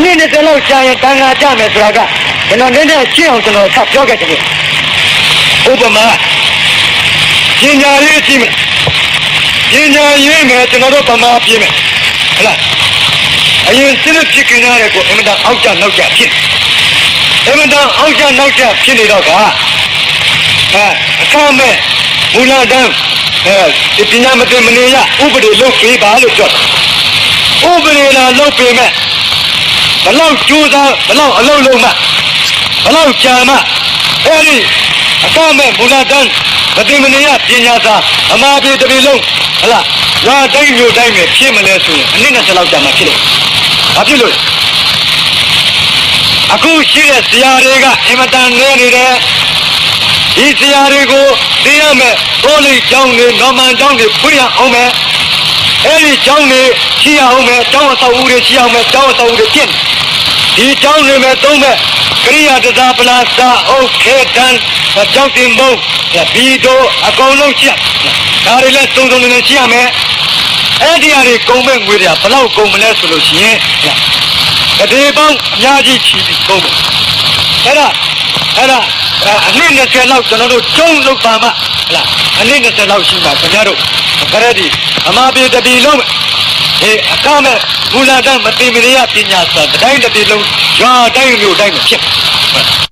你那个老乡也刚刚讲没出来个，那恁那信用怎么差票给你？我不买，人家有几买，人家有买，就那都不买几买，好了。还有什么几个人来过？我们当好家老家亲，我们当好家老家亲的老个，哎，上面乌拉登，哎，这平常么子么尼呀，乌不的老肥巴老脚，乌不的那老肥么？ Kalau jual, kalau lama, kalau jama, hari, kami bulan dan beti meniak jenazah, amat itu belum, ala, wajib juga ini, si Malaysia, ini nak selalu jama kiri, apa itu? Aku sihir siarega, imatan ni ni, ini siarego dia me, boleh jauh ni, normal jauh ni, punya ome, hari jauh ni, siapa ome, jauh tahu dia siapa ome, jauh tahu dia jen. ये चाउनी में तुम्हें क्रिया दजापलास्ता okay ton चाउटिंबो या बीडो अकोलों chia कारीले तुम दोनों ने chia में ऐडियारी कोमें गुड़िया पलाव कोमले सुलोचिये या कदेबां याजी चीज़ कोम ऐडा ऐडा अन्य ने चलाओ चलाओ चोंग लोग पामा ला अन्य ने चलाओ शिमा पंजारो करेडी हमारे दबीलों ये अकामे Mula dan mati meriah tiada, dah ini belum, jauh dah ini, dah ini.